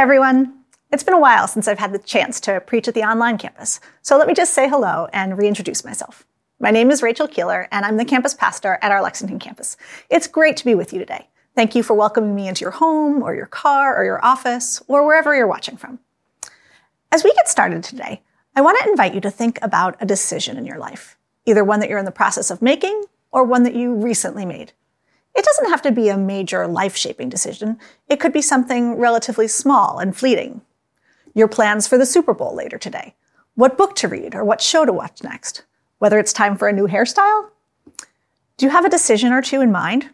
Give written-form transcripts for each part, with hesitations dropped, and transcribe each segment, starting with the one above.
everyone. It's been a while since I've had the chance to preach at the online campus, so let me just say hello and reintroduce myself. My name is Rachel Keeler, and I'm the campus pastor at our Lexington campus. It's great to be with you today. Thank you for welcoming me into your home, or your car, or your office, or wherever you're watching from. As we get started today, I want to invite you to think about a decision in your life, either one that you're in the process of making or one that you recently made. It doesn't have to be a major life-shaping decision. It could be something relatively small and fleeting. Your plans for the Super Bowl later today, what book to read or what show to watch next, whether it's time for a new hairstyle. Do you have a decision or two in mind?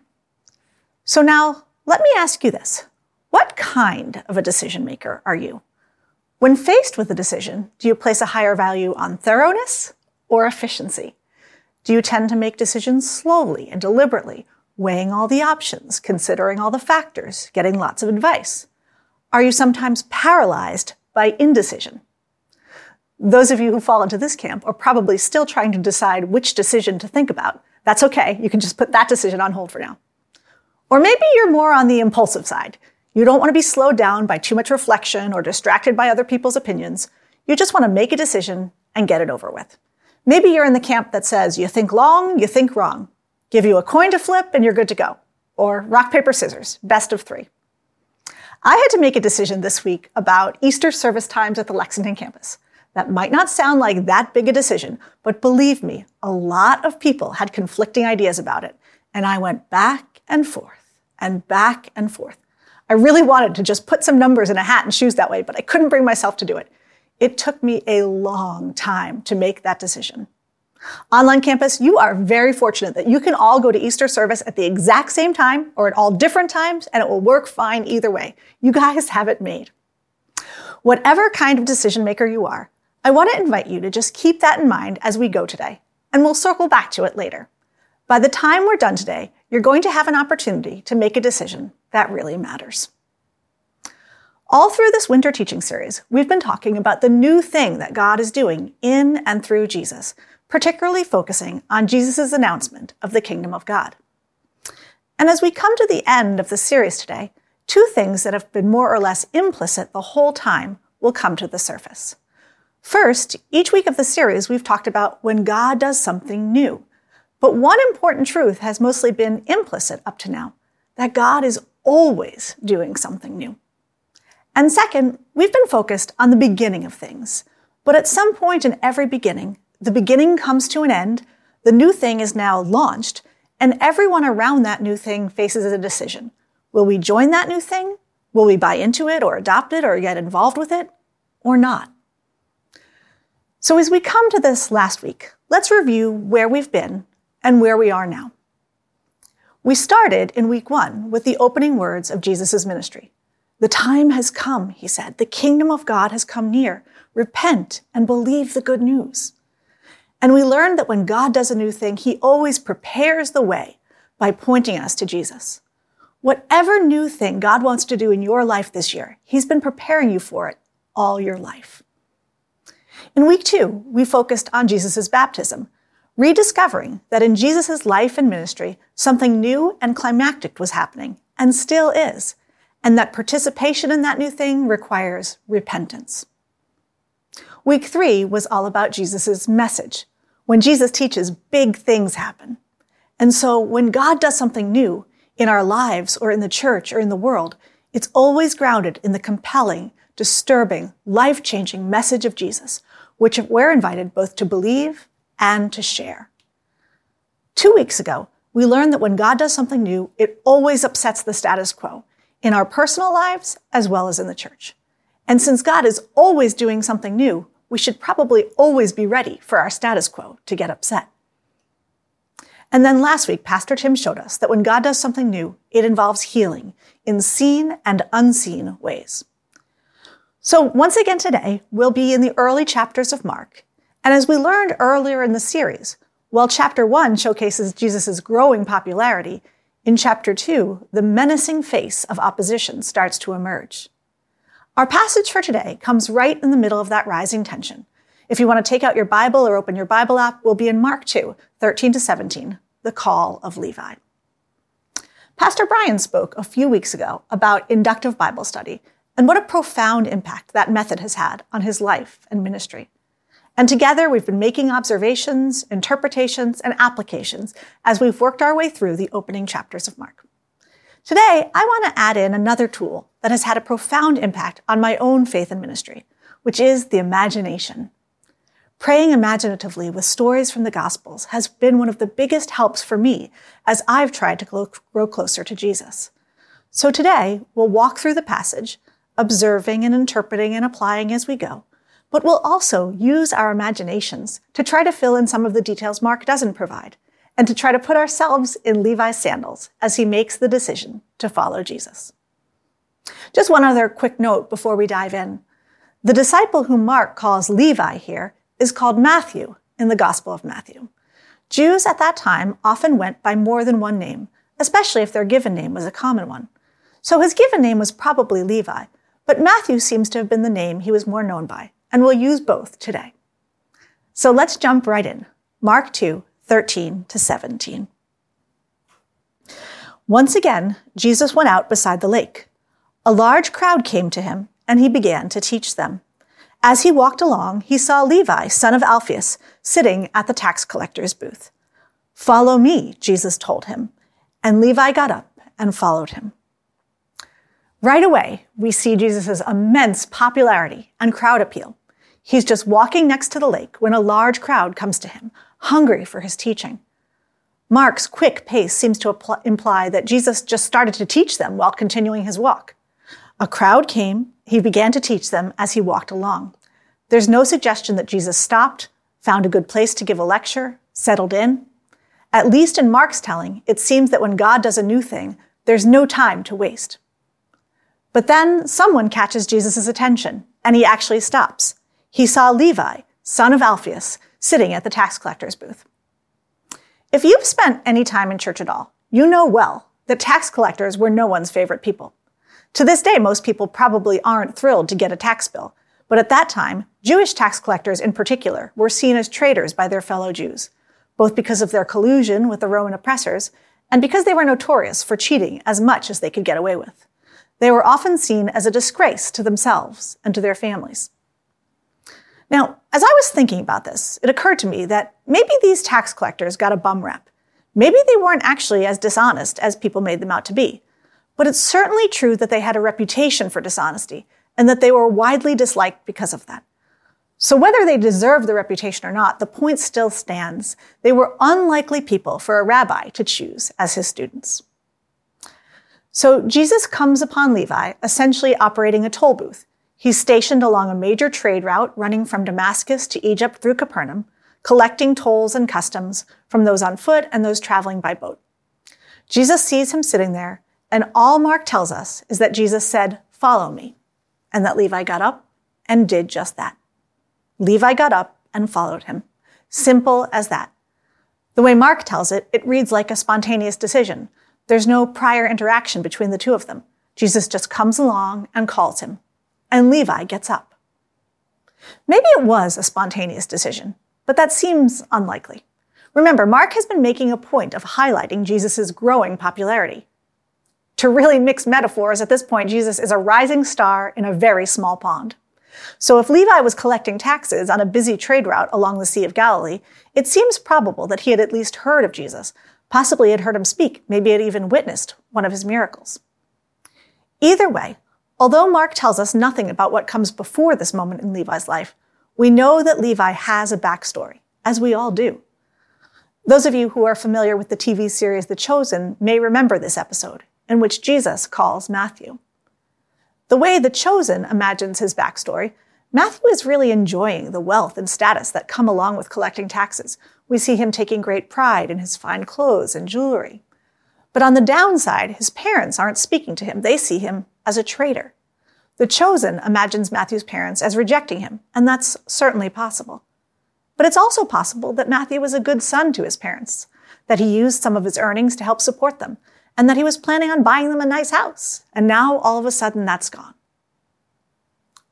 So now, let me ask you this. What kind of a decision maker are you? When faced with a decision, do you place a higher value on thoroughness or efficiency? Do you tend to make decisions slowly and deliberately, weighing all the options, considering all the factors, getting lots of advice? Are you sometimes paralyzed by indecision? Those of you who fall into this camp are probably still trying to decide which decision to think about. That's okay, you can just put that decision on hold for now. Or maybe you're more on the impulsive side. You don't want to be slowed down by too much reflection or distracted by other people's opinions. You just want to make a decision and get it over with. Maybe you're in the camp that says, you think long, you think wrong. Give you a coin to flip and you're good to go. Or rock, paper, scissors, best of three. I had to make a decision this week about Easter service times at the Lexington campus. That might not sound like that big a decision, but believe me, a lot of people had conflicting ideas about it, and I went back and forth and back and forth. I really wanted to just put some numbers in a hat and choose that way, but I couldn't bring myself to do it. It took me a long time to make that decision. Online campus, you are very fortunate that you can all go to Easter service at the exact same time or at all different times, and it will work fine either way. You guys have it made. Whatever kind of decision maker you are, I want to invite you to just keep that in mind as we go today, and we'll circle back to it later. By the time we're done today, you're going to have an opportunity to make a decision that really matters. All through this winter teaching series, we've been talking about the new thing that God is doing in and through Jesus, particularly focusing on Jesus' announcement of the kingdom of God. And as we come to the end of the series today, two things that have been more or less implicit the whole time will come to the surface. First, each week of the series, we've talked about when God does something new. But one important truth has mostly been implicit up to now, that God is always doing something new. And second, we've been focused on the beginning of things. But at some point in every beginning, the beginning comes to an end, the new thing is now launched, and everyone around that new thing faces a decision. Will we join that new thing? Will we buy into it or adopt it or get involved with it or not? So as we come to this last week, let's review where we've been and where we are now. We started in week one with the opening words of Jesus' ministry. The time has come, he said. The kingdom of God has come near. Repent and believe the good news. And we learned that when God does a new thing, he always prepares the way by pointing us to Jesus. Whatever new thing God wants to do in your life this year, he's been preparing you for it all your life. In week two, we focused on Jesus' baptism, rediscovering that in Jesus' life and ministry, something new and climactic was happening, and still is, and that participation in that new thing requires repentance. Week three was all about Jesus' message. When Jesus teaches, big things happen. And so when God does something new in our lives or in the church or in the world, it's always grounded in the compelling, disturbing, life-changing message of Jesus, which we're invited both to believe and to share. 2 weeks ago, we learned that when God does something new, it always upsets the status quo in our personal lives as well as in the church. And since God is always doing something new, we should probably always be ready for our status quo to get upset. And then last week, Pastor Tim showed us that when God does something new, it involves healing in seen and unseen ways. So once again today, we'll be in the early chapters of Mark. And as we learned earlier in the series, while chapter 1 showcases Jesus' growing popularity, in chapter 2, the menacing face of opposition starts to emerge. Our passage for today comes right in the middle of that rising tension. If you want to take out your Bible or open your Bible app, we'll be in Mark 2, 13-17, the call of Levi. Pastor Brian spoke a few weeks ago about inductive Bible study And what a profound impact that method has had on his life and ministry. And together, we've been making observations, interpretations, and applications as we've worked our way through the opening chapters of Mark. Today, I want to add in another tool that has had a profound impact on my own faith and ministry, which is the imagination. Praying imaginatively with stories from the Gospels has been one of the biggest helps for me as I've tried to grow closer to Jesus. So today, we'll walk through the passage, observing and interpreting and applying as we go, but we'll also use our imaginations to try to fill in some of the details Mark doesn't provide, and to try to put ourselves in Levi's sandals as he makes the decision to follow Jesus. Just one other quick note before we dive in. The disciple whom Mark calls Levi here is called Matthew in the Gospel of Matthew. Jews at that time often went by more than one name, especially if their given name was a common one. So his given name was probably Levi, but Matthew seems to have been the name he was more known by, and we'll use both today. So let's jump right in. Mark 2, 13 to 17. Once again, Jesus went out beside the lake. A large crowd came to him, and he began to teach them. As he walked along, he saw Levi, son of Alphaeus, sitting at the tax collector's booth. "Follow me," Jesus told him, and Levi got up and followed him. Right away, we see Jesus' immense popularity and crowd appeal. He's just walking next to the lake when a large crowd comes to him, hungry for his teaching. Mark's quick pace seems to imply that Jesus just started to teach them while continuing his walk. A crowd came, he began to teach them as he walked along. There's no suggestion that Jesus stopped, found a good place to give a lecture, settled in. At least in Mark's telling, it seems that when God does a new thing, there's no time to waste. But then someone catches Jesus' attention, and he actually stops. He saw Levi, son of Alphaeus, sitting at the tax collector's booth. If you've spent any time in church at all, you know well that tax collectors were no one's favorite people. To this day, most people probably aren't thrilled to get a tax bill, but at that time, Jewish tax collectors in particular were seen as traitors by their fellow Jews, both because of their collusion with the Roman oppressors and because they were notorious for cheating as much as they could get away with. They were often seen as a disgrace to themselves and to their families. Now, as I was thinking about this, it occurred to me that maybe these tax collectors got a bum rap. Maybe they weren't actually as dishonest as people made them out to be. But it's certainly true that they had a reputation for dishonesty and that they were widely disliked because of that. So whether they deserved the reputation or not, the point still stands. They were unlikely people for a rabbi to choose as his students. So Jesus comes upon Levi, essentially operating a toll booth. He's stationed along a major trade route running from Damascus to Egypt through Capernaum, collecting tolls and customs from those on foot and those traveling by boat. Jesus sees him sitting there, and all Mark tells us is that Jesus said, "Follow me," and that Levi got up and did just that. Levi got up and followed him. Simple as that. The way Mark tells it, it reads like a spontaneous decision. There's no prior interaction between the two of them. Jesus just comes along and calls him, and Levi gets up. Maybe it was a spontaneous decision, but that seems unlikely. Remember, Mark has been making a point of highlighting Jesus' growing popularity. To really mix metaphors, at this point, Jesus is a rising star in a very small pond. So if Levi was collecting taxes on a busy trade route along the Sea of Galilee, it seems probable that he had at least heard of Jesus, possibly had heard him speak, maybe had even witnessed one of his miracles. Either way, although Mark tells us nothing about what comes before this moment in Levi's life, we know that Levi has a backstory, as we all do. Those of you who are familiar with the TV series The Chosen may remember this episode, in which Jesus calls Matthew. The way The Chosen imagines his backstory, Matthew is really enjoying the wealth and status that come along with collecting taxes. We see him taking great pride in his fine clothes and jewelry. But on the downside, his parents aren't speaking to him. They see him as a traitor. The Chosen imagines Matthew's parents as rejecting him, and that's certainly possible. But it's also possible that Matthew was a good son to his parents, that he used some of his earnings to help support them, and that he was planning on buying them a nice house, and now all of a sudden that's gone.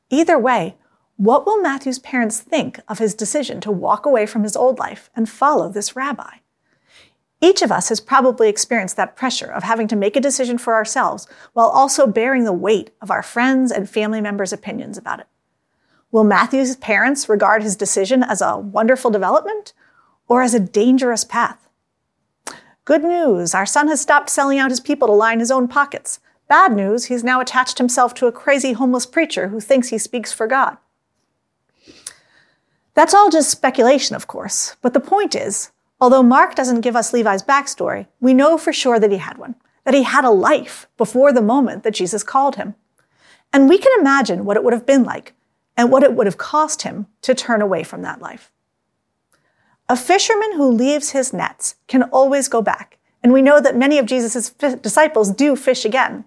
Either way, what will Matthew's parents think of his decision to walk away from his old life and follow this rabbi? Each of us has probably experienced that pressure of having to make a decision for ourselves while also bearing the weight of our friends' and family members' opinions about it. Will Matthew's parents regard his decision as a wonderful development or as a dangerous path? Good news, our son has stopped selling out his people to line his own pockets. Bad news, he's now attached himself to a crazy homeless preacher who thinks he speaks for God. That's all just speculation, of course, but the point is, although Mark doesn't give us Levi's backstory, we know for sure that he had one, that he had a life before the moment that Jesus called him. And we can imagine what it would have been like and what it would have cost him to turn away from that life. A fisherman who leaves his nets can always go back, and we know that many of Jesus' disciples do fish again.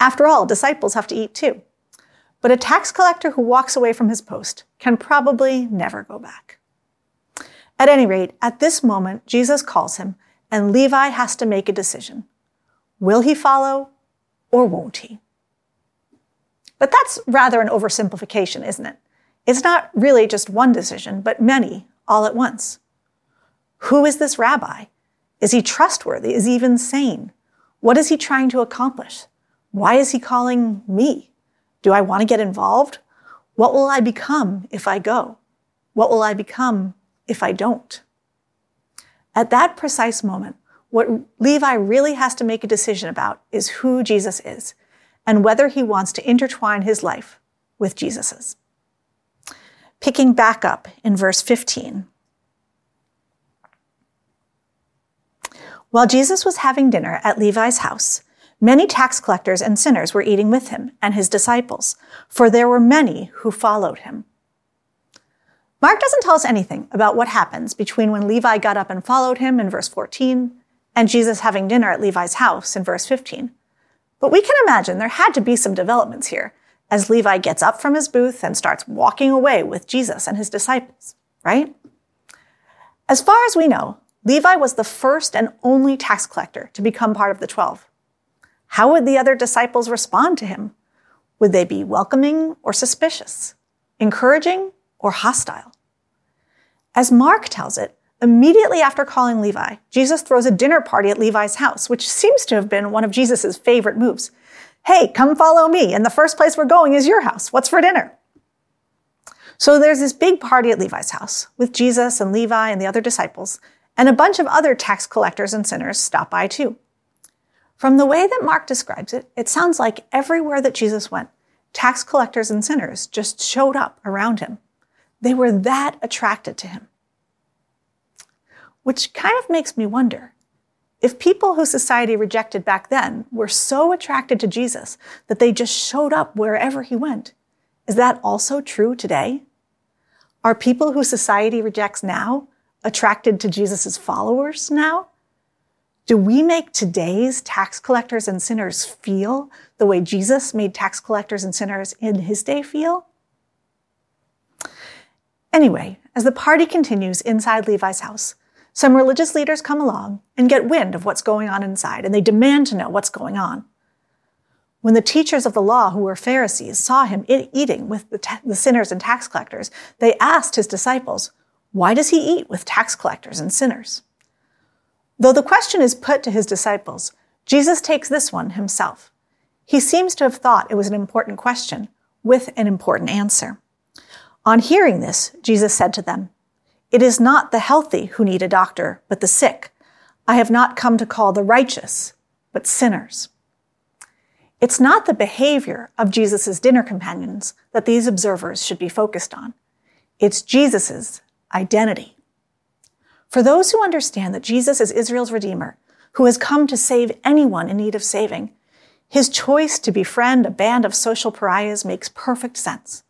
After all, disciples have to eat too. But a tax collector who walks away from his post can probably never go back. At any rate, at this moment, Jesus calls him, and Levi has to make a decision. Will he follow, or won't he? But that's rather an oversimplification, isn't it? It's not really just one decision, but many, all at once. Who is this rabbi? Is he trustworthy? Is he even sane? What is he trying to accomplish? Why is he calling me? Do I want to get involved? What will I become if I go? What will I become if I don't? At that precise moment, what Levi really has to make a decision about is who Jesus is and whether he wants to intertwine his life with Jesus's. Picking back up in verse 15. While Jesus was having dinner at Levi's house, many tax collectors and sinners were eating with him and his disciples, for there were many who followed him. Mark doesn't tell us anything about what happens between when Levi got up and followed him in verse 14 and Jesus having dinner at Levi's house in verse 15. But we can imagine there had to be some developments here as Levi gets up from his booth and starts walking away with Jesus and his disciples, right? As far as we know, Levi was the first and only tax collector to become part of the 12. How would the other disciples respond to him? Would they be welcoming or suspicious, encouraging or hostile? As Mark tells it, immediately after calling Levi, Jesus throws a dinner party at Levi's house, which seems to have been one of Jesus' favorite moves. Hey, come follow me, and the first place we're going is your house. What's for dinner? So there's this big party at Levi's house with Jesus and Levi and the other disciples, and a bunch of other tax collectors and sinners stop by too. From the way that Mark describes it, it sounds like everywhere that Jesus went, tax collectors and sinners just showed up around him. They were that attracted to him. Which kind of makes me wonder, if people who society rejected back then were so attracted to Jesus that they just showed up wherever he went, is that also true today? Are people who society rejects now attracted to Jesus' followers now? Do we make today's tax collectors and sinners feel the way Jesus made tax collectors and sinners in his day feel? Anyway, as the party continues inside Levi's house, some religious leaders come along and get wind of what's going on inside, and they demand to know what's going on. When the teachers of the law, who were Pharisees, saw him eating with the sinners and tax collectors, they asked his disciples, "Why does he eat with tax collectors and sinners?" Though the question is put to his disciples, Jesus takes this one himself. He seems to have thought it was an important question with an important answer. On hearing this, Jesus said to them, "It is not the healthy who need a doctor, but the sick. I have not come to call the righteous, but sinners." It's not the behavior of Jesus' dinner companions that these observers should be focused on. It's Jesus' identity. For those who understand that Jesus is Israel's Redeemer, who has come to save anyone in need of saving, his choice to befriend a band of social pariahs makes perfect sense.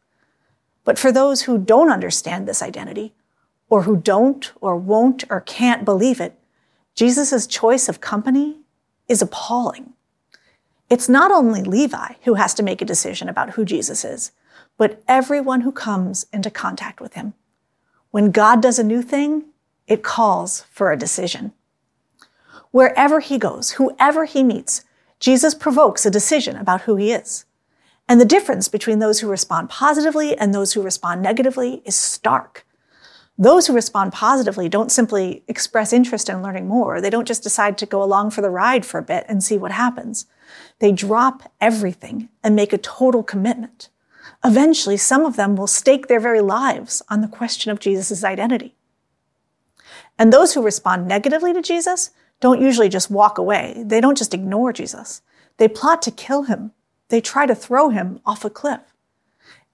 But for those who don't understand this identity, or who don't or won't or can't believe it, Jesus' choice of company is appalling. It's not only Levi who has to make a decision about who Jesus is, but everyone who comes into contact with him. When God does a new thing, it calls for a decision. Wherever he goes, whoever he meets, Jesus provokes a decision about who he is. And the difference between those who respond positively and those who respond negatively is stark. Those who respond positively don't simply express interest in learning more. They don't just decide to go along for the ride for a bit and see what happens. They drop everything and make a total commitment. Eventually, some of them will stake their very lives on the question of Jesus' identity. And those who respond negatively to Jesus don't usually just walk away. They don't just ignore Jesus. They plot to kill him. They try to throw him off a cliff.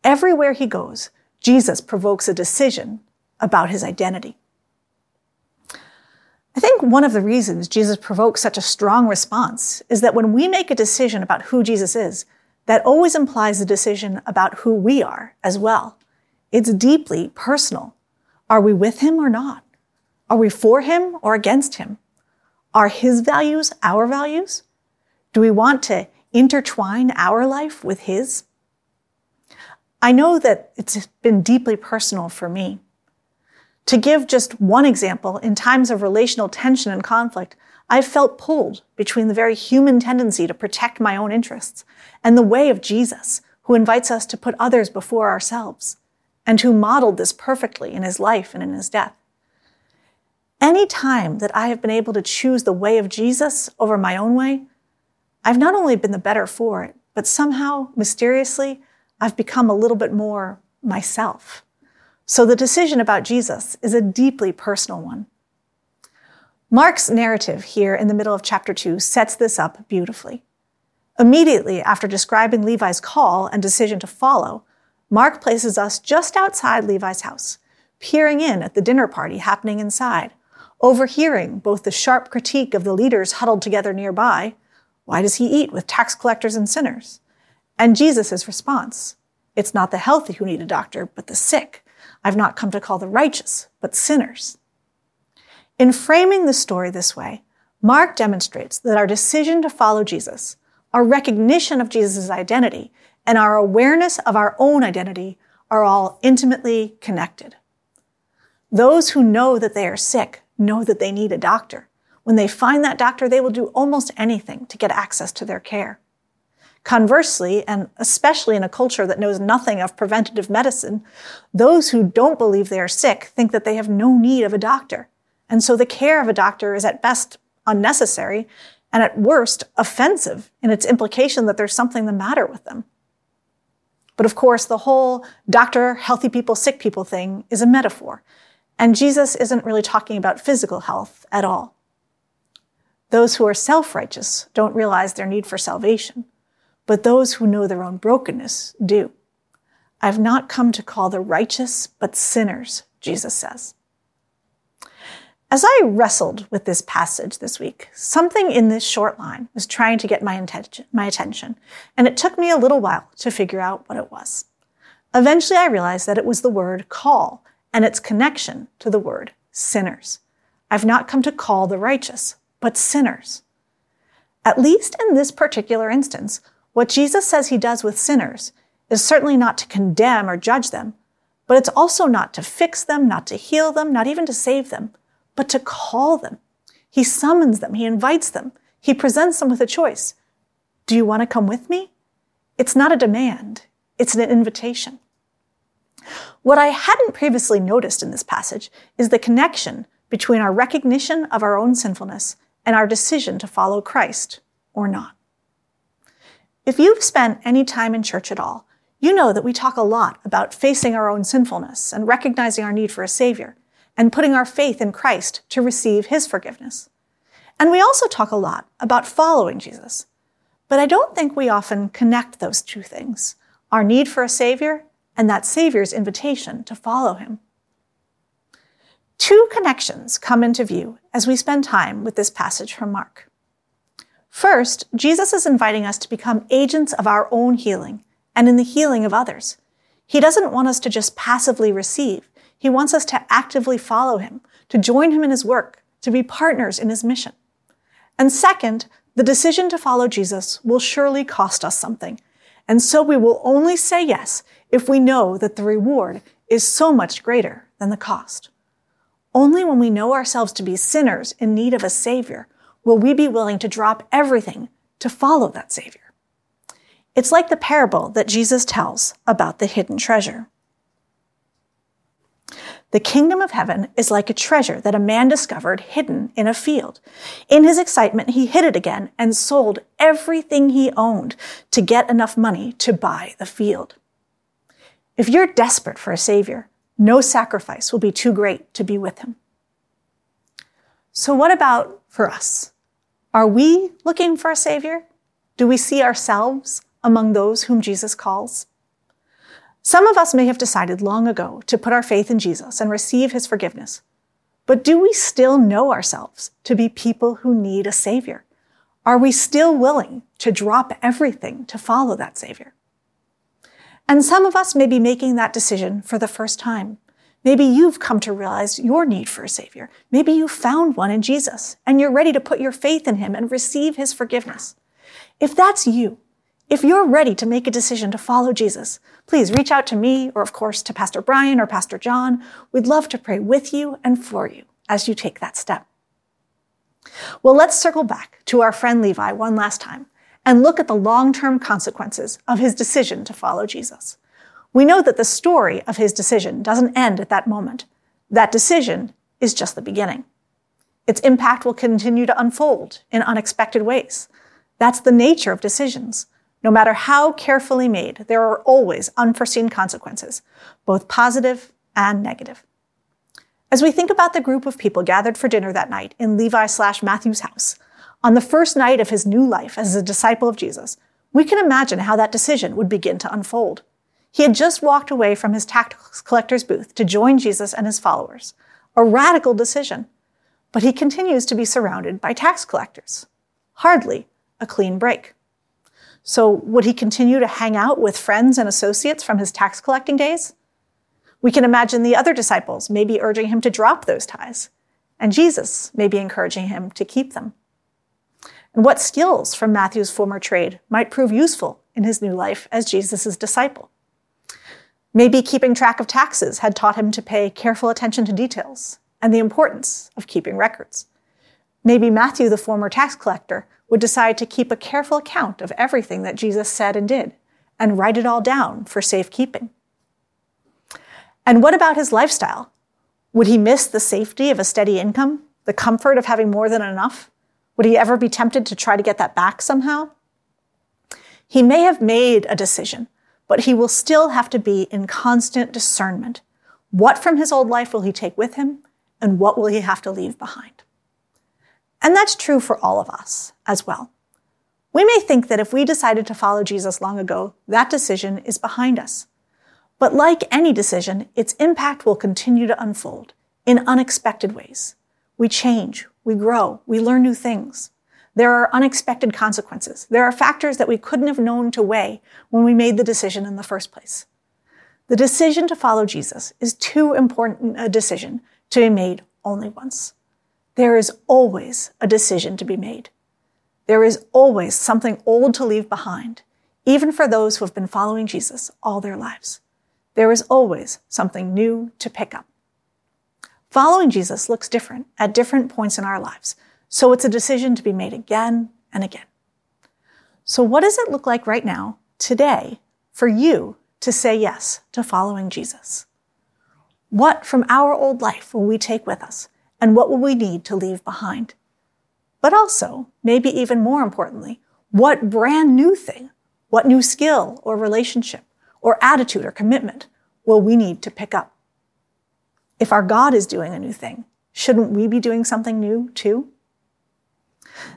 Everywhere he goes, Jesus provokes a decision about his identity. I think one of the reasons Jesus provokes such a strong response is that when we make a decision about who Jesus is, that always implies a decision about who we are as well. It's deeply personal. Are we with him or not? Are we for him or against him? Are his values our values? Do we want to intertwine our life with his? I know that it's been deeply personal for me. To give just one example, in times of relational tension and conflict, I've felt pulled between the very human tendency to protect my own interests and the way of Jesus, who invites us to put others before ourselves, and who modeled this perfectly in his life and in his death. Any time that I have been able to choose the way of Jesus over my own way, I've not only been the better for it, but somehow, mysteriously, I've become a little bit more myself. So the decision about Jesus is a deeply personal one. Mark's narrative here in the middle of chapter 2 sets this up beautifully. Immediately after describing Levi's call and decision to follow, Mark places us just outside Levi's house, peering in at the dinner party happening inside, overhearing both the sharp critique of the leaders huddled together nearby, why does he eat with tax collectors and sinners? And Jesus' response, it's not the healthy who need a doctor, but the sick. I've not come to call the righteous, but sinners. In framing the story this way, Mark demonstrates that our decision to follow Jesus, our recognition of Jesus' identity, and our awareness of our own identity are all intimately connected. Those who know that they are sick know that they need a doctor. When they find that doctor, they will do almost anything to get access to their care. Conversely, and especially in a culture that knows nothing of preventative medicine, those who don't believe they are sick think that they have no need of a doctor. And so the care of a doctor is at best unnecessary and at worst offensive in its implication that there's something the matter with them. But of course, the whole doctor, healthy people, sick people thing is a metaphor. And Jesus isn't really talking about physical health at all. Those who are self-righteous don't realize their need for salvation. But those who know their own brokenness do. I've not come to call the righteous, but sinners, Jesus says. As I wrestled with this passage this week, something in this short line was trying to get my attention, and it took me a little while to figure out what it was. Eventually, I realized that it was the word call and its connection to the word sinners. I've not come to call the righteous, but sinners. At least in this particular instance, what Jesus says he does with sinners is certainly not to condemn or judge them, but it's also not to fix them, not to heal them, not even to save them, but to call them. He summons them. He invites them. He presents them with a choice. Do you want to come with me? It's not a demand. It's an invitation. What I hadn't previously noticed in this passage is the connection between our recognition of our own sinfulness and our decision to follow Christ or not. If you've spent any time in church at all, you know that we talk a lot about facing our own sinfulness and recognizing our need for a Savior and putting our faith in Christ to receive his forgiveness. And we also talk a lot about following Jesus. But I don't think we often connect those two things, our need for a Savior and that Savior's invitation to follow him. Two connections come into view as we spend time with this passage from Mark. First, Jesus is inviting us to become agents of our own healing and in the healing of others. He doesn't want us to just passively receive. He wants us to actively follow him, to join him in his work, to be partners in his mission. And second, the decision to follow Jesus will surely cost us something. And so we will only say yes if we know that the reward is so much greater than the cost. Only when we know ourselves to be sinners in need of a Savior will we be willing to drop everything to follow that Savior. It's like the parable that Jesus tells about the hidden treasure. The kingdom of heaven is like a treasure that a man discovered hidden in a field. In his excitement, he hid it again and sold everything he owned to get enough money to buy the field. If you're desperate for a savior, no sacrifice will be too great to be with him. So what about for us? Are we looking for a savior? Do we see ourselves among those whom Jesus calls? Some of us may have decided long ago to put our faith in Jesus and receive his forgiveness. But do we still know ourselves to be people who need a savior? Are we still willing to drop everything to follow that savior? And some of us may be making that decision for the first time. Maybe you've come to realize your need for a savior. Maybe you found one in Jesus and you're ready to put your faith in him and receive his forgiveness. If that's you, if you're ready to make a decision to follow Jesus, please reach out to me or, of course, to Pastor Brian or Pastor John. We'd love to pray with you and for you as you take that step. Well, let's circle back to our friend Levi one last time and look at the long-term consequences of his decision to follow Jesus. We know that the story of his decision doesn't end at that moment. That decision is just the beginning. Its impact will continue to unfold in unexpected ways. That's the nature of decisions. No matter how carefully made, there are always unforeseen consequences, both positive and negative. As we think about the group of people gathered for dinner that night in Levi/Matthew's house, on the first night of his new life as a disciple of Jesus, we can imagine how that decision would begin to unfold. He had just walked away from his tax collector's booth to join Jesus and his followers, a radical decision, but he continues to be surrounded by tax collectors. Hardly a clean break. So would he continue to hang out with friends and associates from his tax collecting days? We can imagine the other disciples maybe urging him to drop those ties, and Jesus may be encouraging him to keep them. And what skills from Matthew's former trade might prove useful in his new life as Jesus' disciple? Maybe keeping track of taxes had taught him to pay careful attention to details and the importance of keeping records. Maybe Matthew, the former tax collector, would decide to keep a careful account of everything that Jesus said and did, and write it all down for safekeeping. And what about his lifestyle? Would he miss the safety of a steady income, the comfort of having more than enough? Would he ever be tempted to try to get that back somehow? He may have made a decision, but he will still have to be in constant discernment. What from his old life will he take with him, and what will he have to leave behind? And that's true for all of us as well. We may think that if we decided to follow Jesus long ago, that decision is behind us. But like any decision, its impact will continue to unfold in unexpected ways. We change, we grow, we learn new things. There are unexpected consequences. There are factors that we couldn't have known to weigh when we made the decision in the first place. The decision to follow Jesus is too important a decision to be made only once. There is always a decision to be made. There is always something old to leave behind, even for those who have been following Jesus all their lives. There is always something new to pick up. Following Jesus looks different at different points in our lives, so it's a decision to be made again and again. So what does it look like right now, today, for you to say yes to following Jesus? What from our old life will we take with us? And what will we need to leave behind? But also, maybe even more importantly, what brand new thing, what new skill or relationship or attitude or commitment will we need to pick up? If our God is doing a new thing, shouldn't we be doing something new too?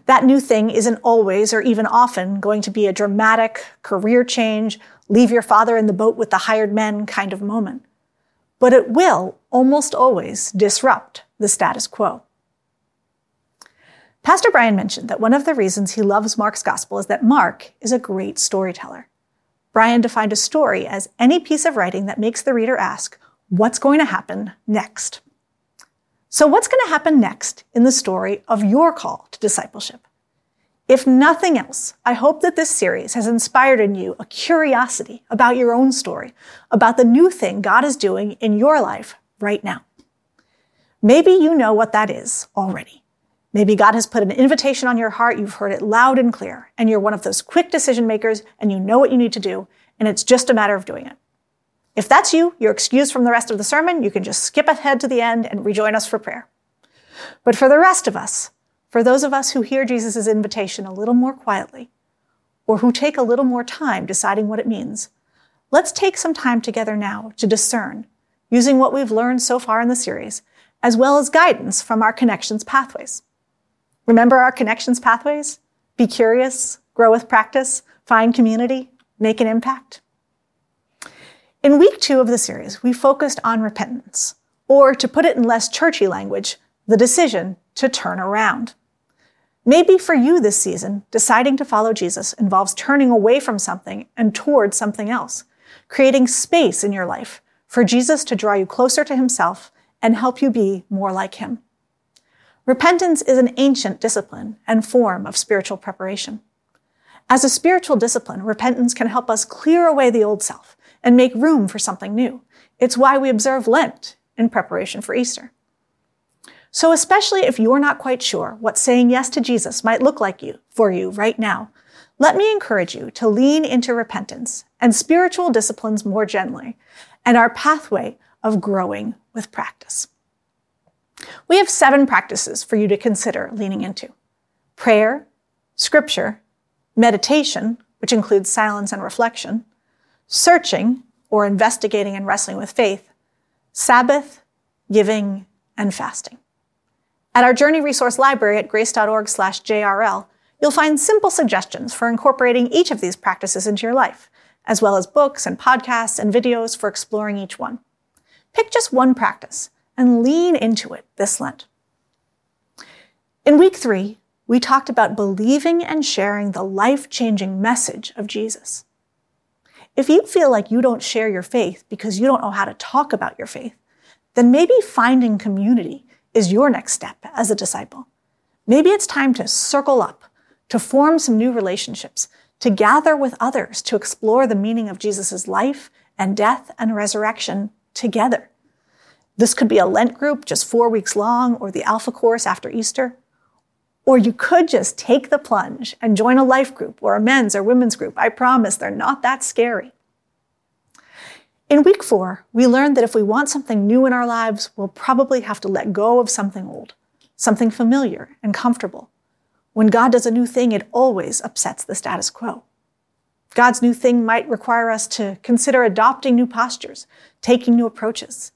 That new thing isn't always or even often going to be a dramatic career change, leave your father in the boat with the hired men kind of moment. But it will almost always disrupt the status quo. Pastor Brian mentioned that one of the reasons he loves Mark's gospel is that Mark is a great storyteller. Brian defined a story as any piece of writing that makes the reader ask, what's going to happen next? So what's going to happen next in the story of your call to discipleship? If nothing else, I hope that this series has inspired in you a curiosity about your own story, about the new thing God is doing in your life right now. Maybe you know what that is already. Maybe God has put an invitation on your heart, you've heard it loud and clear, and you're one of those quick decision makers, and you know what you need to do, and it's just a matter of doing it. If that's you, you're excused from the rest of the sermon. You can just skip ahead to the end and rejoin us for prayer. But for the rest of us, for those of us who hear Jesus' invitation a little more quietly, or who take a little more time deciding what it means, let's take some time together now to discern, using what we've learned so far in the series, as well as guidance from our Connections Pathways. Remember our Connections Pathways? Be curious, grow with practice, find community, make an impact. In week 2 of the series, we focused on repentance, or to put it in less churchy language, the decision to turn around. Maybe for you this season, deciding to follow Jesus involves turning away from something and towards something else, creating space in your life for Jesus to draw you closer to himself and help you be more like him. Repentance is an ancient discipline and form of spiritual preparation. As a spiritual discipline, repentance can help us clear away the old self and make room for something new. It's why we observe Lent in preparation for Easter. So especially if you're not quite sure what saying yes to Jesus might look like for you right now, let me encourage you to lean into repentance and spiritual disciplines more gently, and our pathway of growing with practice. We have 7 practices for you to consider leaning into: prayer, scripture, meditation, which includes silence and reflection, searching or investigating and wrestling with faith, Sabbath, giving, and fasting. At our Journey Resource Library at grace.org/JRL, you'll find simple suggestions for incorporating each of these practices into your life, as well as books and podcasts and videos for exploring each one. Pick just one practice and lean into it this Lent. In week 3, we talked about believing and sharing the life-changing message of Jesus. If you feel like you don't share your faith because you don't know how to talk about your faith, then maybe finding community is your next step as a disciple. Maybe it's time to circle up, to form some new relationships, to gather with others, to explore the meaning of Jesus' life and death and resurrection together. This could be a Lent group just 4 weeks long, or the Alpha course after Easter. Or you could just take the plunge and join a life group or a men's or women's group. I promise they're not that scary. In week 4, we learned that if we want something new in our lives, we'll probably have to let go of something old, something familiar and comfortable. When God does a new thing, it always upsets the status quo. God's new thing might require us to consider adopting new postures, taking new approaches.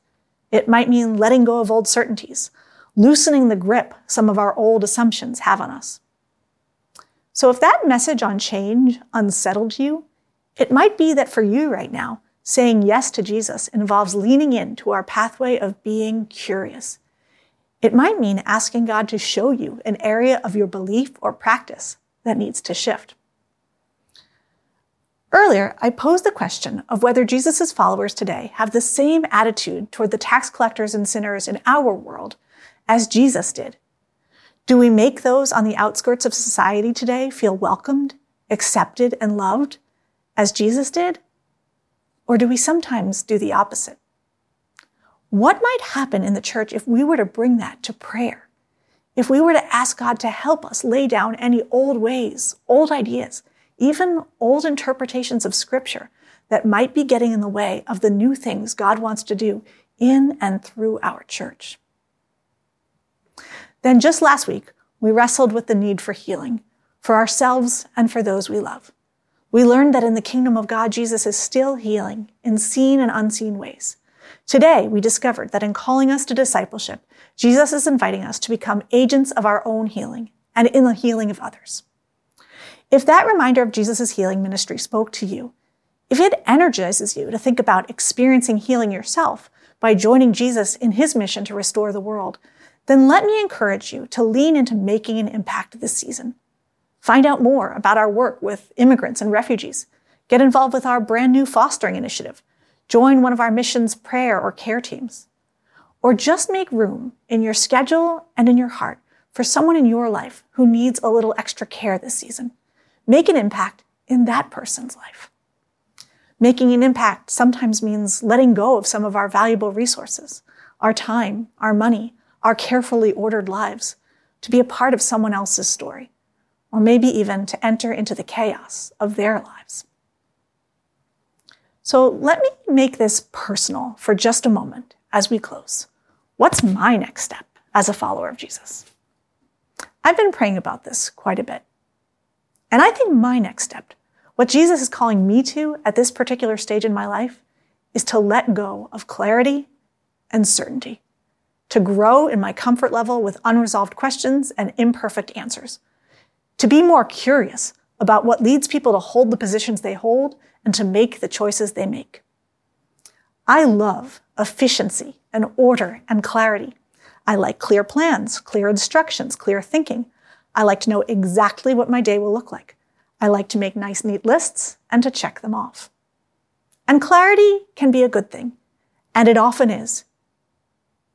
It might mean letting go of old certainties, loosening the grip some of our old assumptions have on us. So if that message on change unsettled you, it might be that for you right now, saying yes to Jesus involves leaning into our pathway of being curious. It might mean asking God to show you an area of your belief or practice that needs to shift. Earlier, I posed the question of whether Jesus' followers today have the same attitude toward the tax collectors and sinners in our world as Jesus did. Do we make those on the outskirts of society today feel welcomed, accepted, and loved as Jesus did? Or do we sometimes do the opposite? What might happen in the church if we were to bring that to prayer? If we were to ask God to help us lay down any old ways, old ideas, even old interpretations of Scripture that might be getting in the way of the new things God wants to do in and through our church? Then just last week, we wrestled with the need for healing, for ourselves and for those we love. We learned that in the kingdom of God, Jesus is still healing in seen and unseen ways. Today, we discovered that in calling us to discipleship, Jesus is inviting us to become agents of our own healing and in the healing of others. If that reminder of Jesus' healing ministry spoke to you, if it energizes you to think about experiencing healing yourself by joining Jesus in his mission to restore the world, then let me encourage you to lean into making an impact this season. Find out more about our work with immigrants and refugees. Get involved with our brand new fostering initiative. Join one of our missions prayer or care teams. Or just make room in your schedule and in your heart for someone in your life who needs a little extra care this season. Make an impact in that person's life. Making an impact sometimes means letting go of some of our valuable resources, our time, our money, our carefully ordered lives, to be a part of someone else's story, or maybe even to enter into the chaos of their lives. So let me make this personal for just a moment as we close. What's my next step as a follower of Jesus? I've been praying about this quite a bit. And I think my next step, what Jesus is calling me to at this particular stage in my life, is to let go of clarity and certainty, to grow in my comfort level with unresolved questions and imperfect answers, to be more curious about what leads people to hold the positions they hold and to make the choices they make. I love efficiency and order and clarity. I like clear plans, clear instructions, clear thinking. I like to know exactly what my day will look like. I like to make nice, neat lists and to check them off. And clarity can be a good thing, and it often is.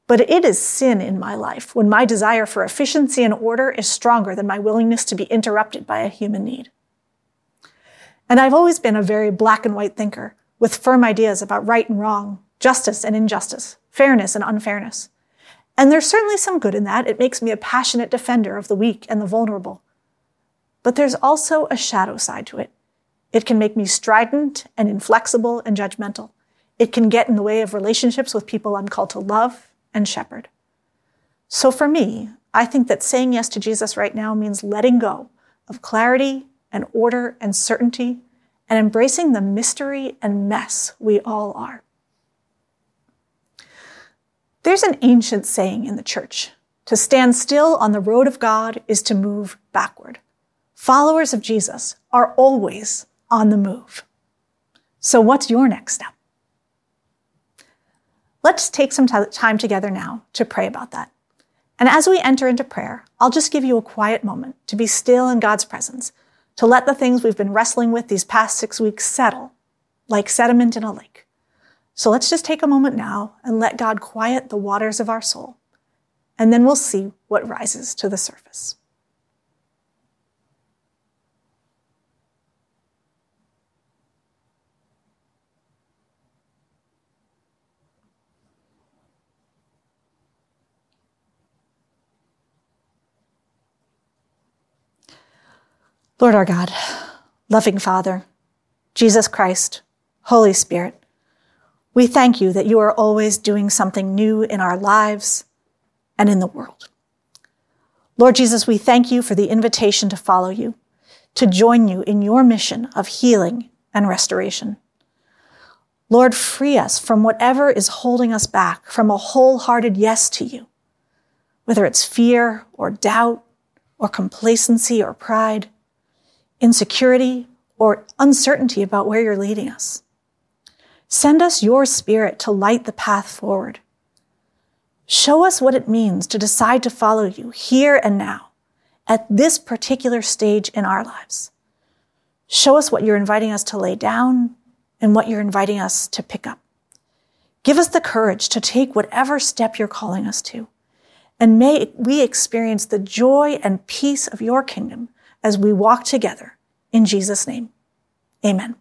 But it is sin in my life when my desire for efficiency and order is stronger than my willingness to be interrupted by a human need. And I've always been a very black and white thinker, with firm ideas about right and wrong, justice and injustice, fairness and unfairness. And there's certainly some good in that. It makes me a passionate defender of the weak and the vulnerable. But there's also a shadow side to it. It can make me strident and inflexible and judgmental. It can get in the way of relationships with people I'm called to love and shepherd. So for me, I think that saying yes to Jesus right now means letting go of clarity and order and certainty and embracing the mystery and mess we all are. There's an ancient saying in the church: to stand still on the road of God is to move backward. Followers of Jesus are always on the move. So what's your next step? Let's take some time together now to pray about that. And as we enter into prayer, I'll just give you a quiet moment to be still in God's presence, to let the things we've been wrestling with these past 6 weeks settle, like sediment in a lake. So let's just take a moment now and let God quiet the waters of our soul, and then we'll see what rises to the surface. Lord our God, loving Father, Jesus Christ, Holy Spirit, we thank you that you are always doing something new in our lives and in the world. Lord Jesus, we thank you for the invitation to follow you, to join you in your mission of healing and restoration. Lord, free us from whatever is holding us back from a wholehearted yes to you, whether it's fear or doubt or complacency or pride, insecurity or uncertainty about where you're leading us. Send us your Spirit to light the path forward. Show us what it means to decide to follow you here and now, at this particular stage in our lives. Show us what you're inviting us to lay down and what you're inviting us to pick up. Give us the courage to take whatever step you're calling us to, and may we experience the joy and peace of your kingdom as we walk together. In Jesus' name, amen.